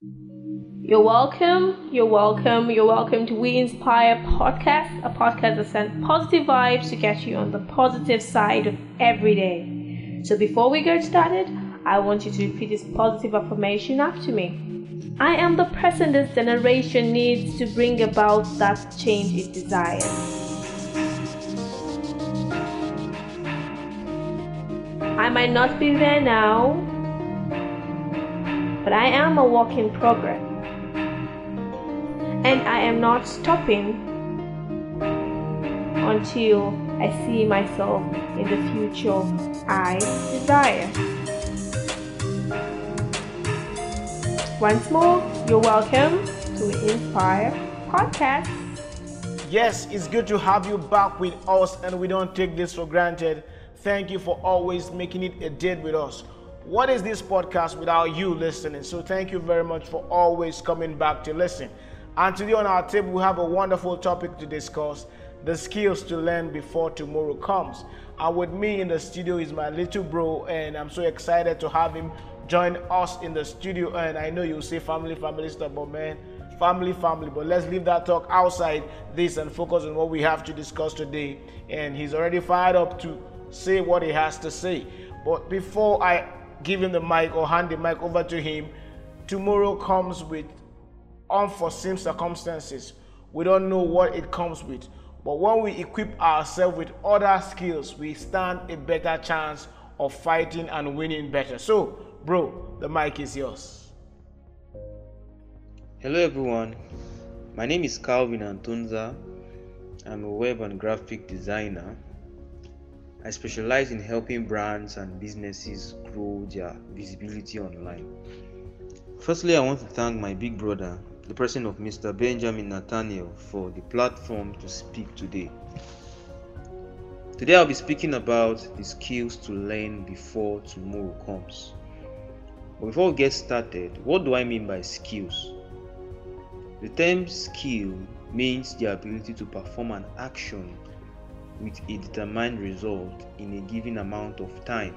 You're welcome to We Inspire Podcast, a podcast that sends positive vibes to get you on the positive side of every day. So before we get started, I want you to repeat this positive affirmation after me. I am the person this generation needs to bring about that change it desires. I might not be there now, but I am a work in progress, and I am not stopping until I see myself in the future I desire. Once more, you're welcome to the Inspire Podcast. Yes, it's good to have you back with us, and we don't take this for granted. Thank you for always making it a date with us. What is this podcast without you listening? So thank you very much for always coming back to listen. And today on our table, we have a wonderful topic to discuss, the skills to learn before tomorrow comes. And with me in the studio is my little bro, and I'm so excited to have him join us in the studio. And I know you'll say family stuff, but man, family, but let's leave that talk outside this and focus on what we have to discuss today. And he's already fired up to say what he has to say. But before I give him the mic or hand the mic over to him, tomorrow comes with unforeseen circumstances. We don't know what it comes with, but when we equip ourselves with other skills, we stand a better chance of fighting and winning better. So, bro, the mic is yours. Hello everyone, my name is Calvin Antunza. I'm a web and graphic designer. I specialize in helping brands and businesses grow their visibility online. Firstly, I want to thank my big brother, the person of Mr. Benjamin Nathaniel, for the platform to speak today. Today, I'll be speaking about the skills to learn before tomorrow comes. But before we get started, what do I mean by skills? The term skill means the ability to perform an action with a determined result in a given amount of time.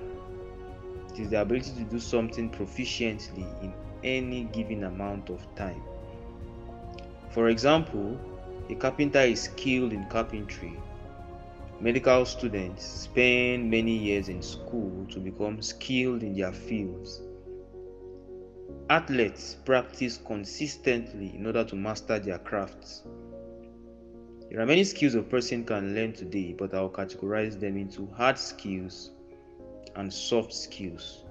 It is the ability to do something proficiently in any given amount of time. For example, a carpenter is skilled in carpentry. Medical students spend many years in school to become skilled in their fields. Athletes practice consistently in order to master their crafts. There are many skills a person can learn today, but I'll categorize them into hard skills and soft skills.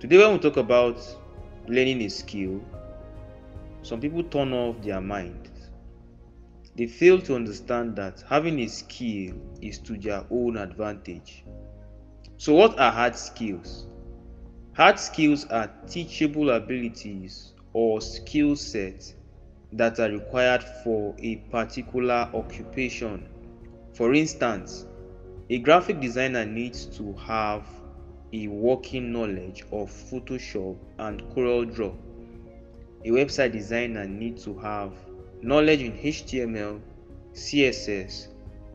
Today, when we talk about learning a skill, some people turn off their mind. They fail to understand that having a skill is to their own advantage. So what are hard skills? Hard skills are teachable abilities or skill sets that are required for a particular occupation. For instance, a graphic designer needs to have a working knowledge of Photoshop and CorelDRAW. A website designer needs to have knowledge in HTML, CSS,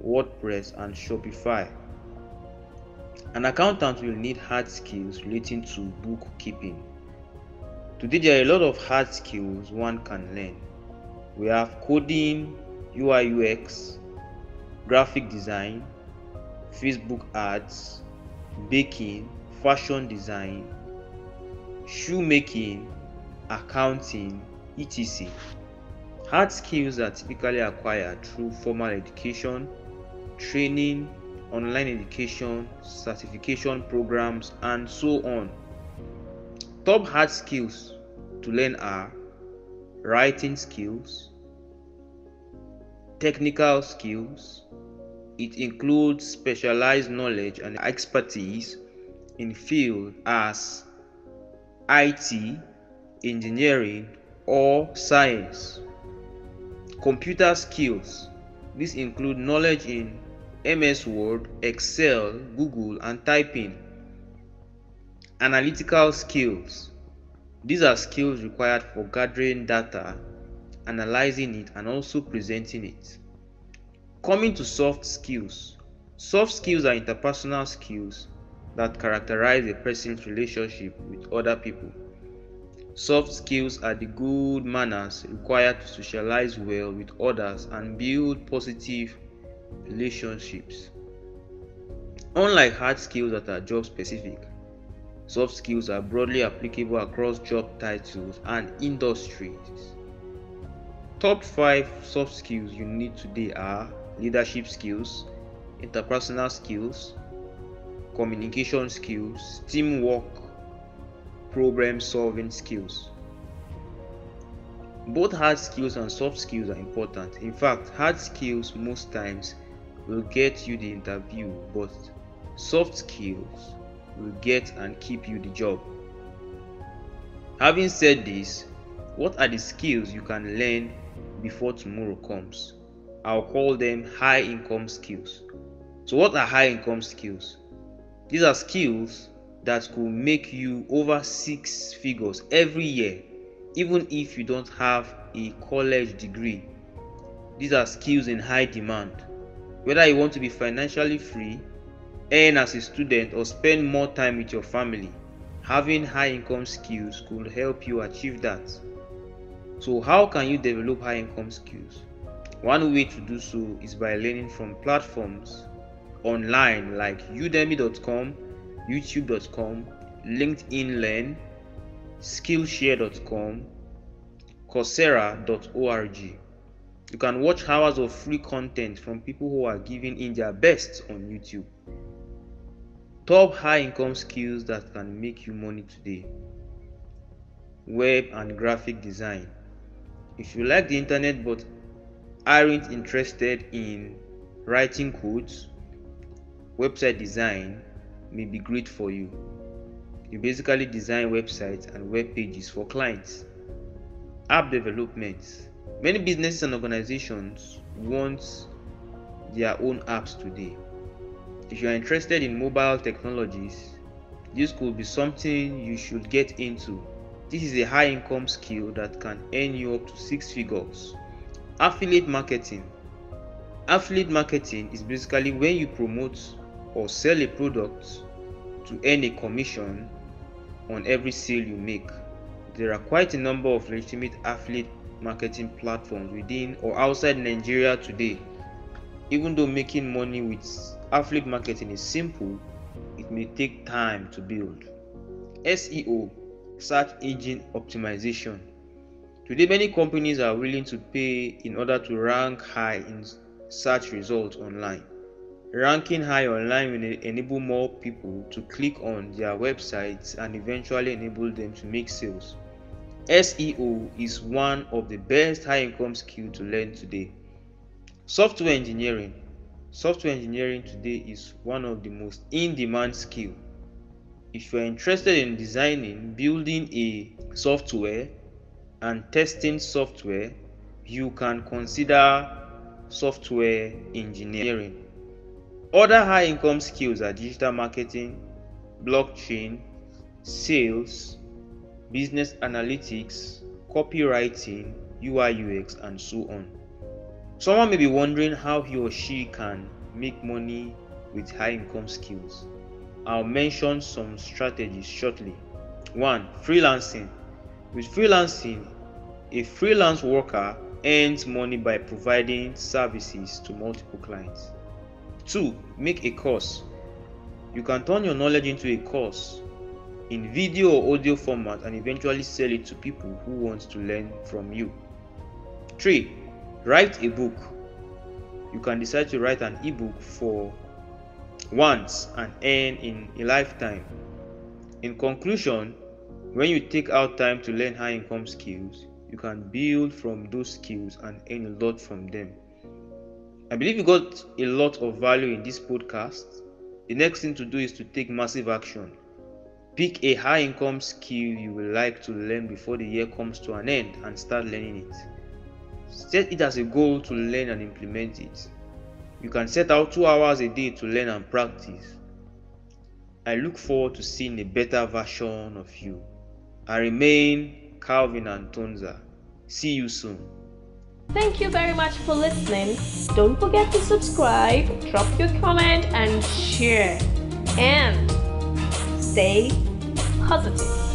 WordPress, and Shopify. An accountant will need hard skills relating to bookkeeping. Today, there are a lot of hard skills one can learn. We have coding, UI/UX, graphic design, Facebook ads, baking, fashion design, shoemaking, accounting, etc. Hard skills are typically acquired through formal education, training, online education, certification programs, and so on. Top hard skills to learn are writing skills, technical skills. It includes specialized knowledge and expertise in fields as IT, engineering, or science. Computer skills. These include knowledge in MS Word, Excel, Google, and typing. Analytical skills. These are skills required for gathering data, analyzing it, and also presenting it. Coming to soft skills. Soft skills are interpersonal skills that characterize a person's relationship with other people. Soft skills are the good manners required to socialize well with others and build positive relationships. Unlike hard skills that are job specific, soft skills are broadly applicable across job titles and industries. Top 5 soft skills you need today are leadership skills, interpersonal skills, communication skills, teamwork, problem-solving skills. Both hard skills and soft skills are important. In fact, hard skills most times will get you the interview, but soft skills will get and keep you the job. Having said this, what are the skills you can learn before tomorrow comes? I'll call them high income skills. So what are high income skills? These are skills that could make you over 6 figures every year, even if you don't have a college degree. These are skills in high demand. Whether you want to be financially free, earn as a student, or spend more time with your family, having high income skills could help you achieve that. So how can you develop high income skills? One way to do so is by learning from platforms online like udemy.com, youtube.com, LinkedIn Learn, skillshare.com, Coursera.org. You can watch hours of free content from people who are giving in their best on YouTube. Top high income skills that can make you money today. Web and graphic design. If you like the internet but aren't interested in writing codes, website design may be great for you. You basically design websites and web pages for clients. App development. Many businesses and organizations want their own apps today. If you are interested in mobile technologies, this could be something you should get into. This is a high income skill that can earn you up to 6 figures. Affiliate marketing. Affiliate marketing is basically when you promote or sell a product to earn a commission on every sale you make. There are quite a number of legitimate affiliate marketing platforms within or outside Nigeria today. Even though making money with affiliate marketing is simple, it may take time to build. SEO, search engine optimization. Today, many companies are willing to pay in order to rank high in search results online. Ranking high online will enable more people to click on their websites and eventually enable them to make sales. SEO is one of the best high-income skills to learn today. Software engineering. Software engineering today is one of the most in-demand skills. If you are interested in designing, building a software, and testing software, you can consider software engineering. Other high-income skills are digital marketing, blockchain, sales, business analytics, copywriting, UI/UX, and so on. Someone may be wondering how he or she can make money with high-income skills. I'll mention some strategies shortly. 1. Freelancing. With freelancing, a freelance worker earns money by providing services to multiple clients. 2. Make a course. You can turn your knowledge into a course in video or audio format and eventually sell it to people who want to learn from you. 3. Write a book. You can decide to write an ebook for once and earn in a lifetime. In conclusion, when you take out time to learn high income skills, you can build from those skills and earn a lot from them. I believe you got a lot of value in this podcast. The next thing to do is to take massive action. Pick a high income skill you would like to learn before the year comes to an end and start learning it. Set it as a goal to learn and implement it. You can set out 2 hours a day to learn and practice. I look forward to seeing a better version of you. I remain Calvin Antunza. See you soon. Thank you very much for listening. Don't forget to subscribe, drop your comment, and share. And stay positive.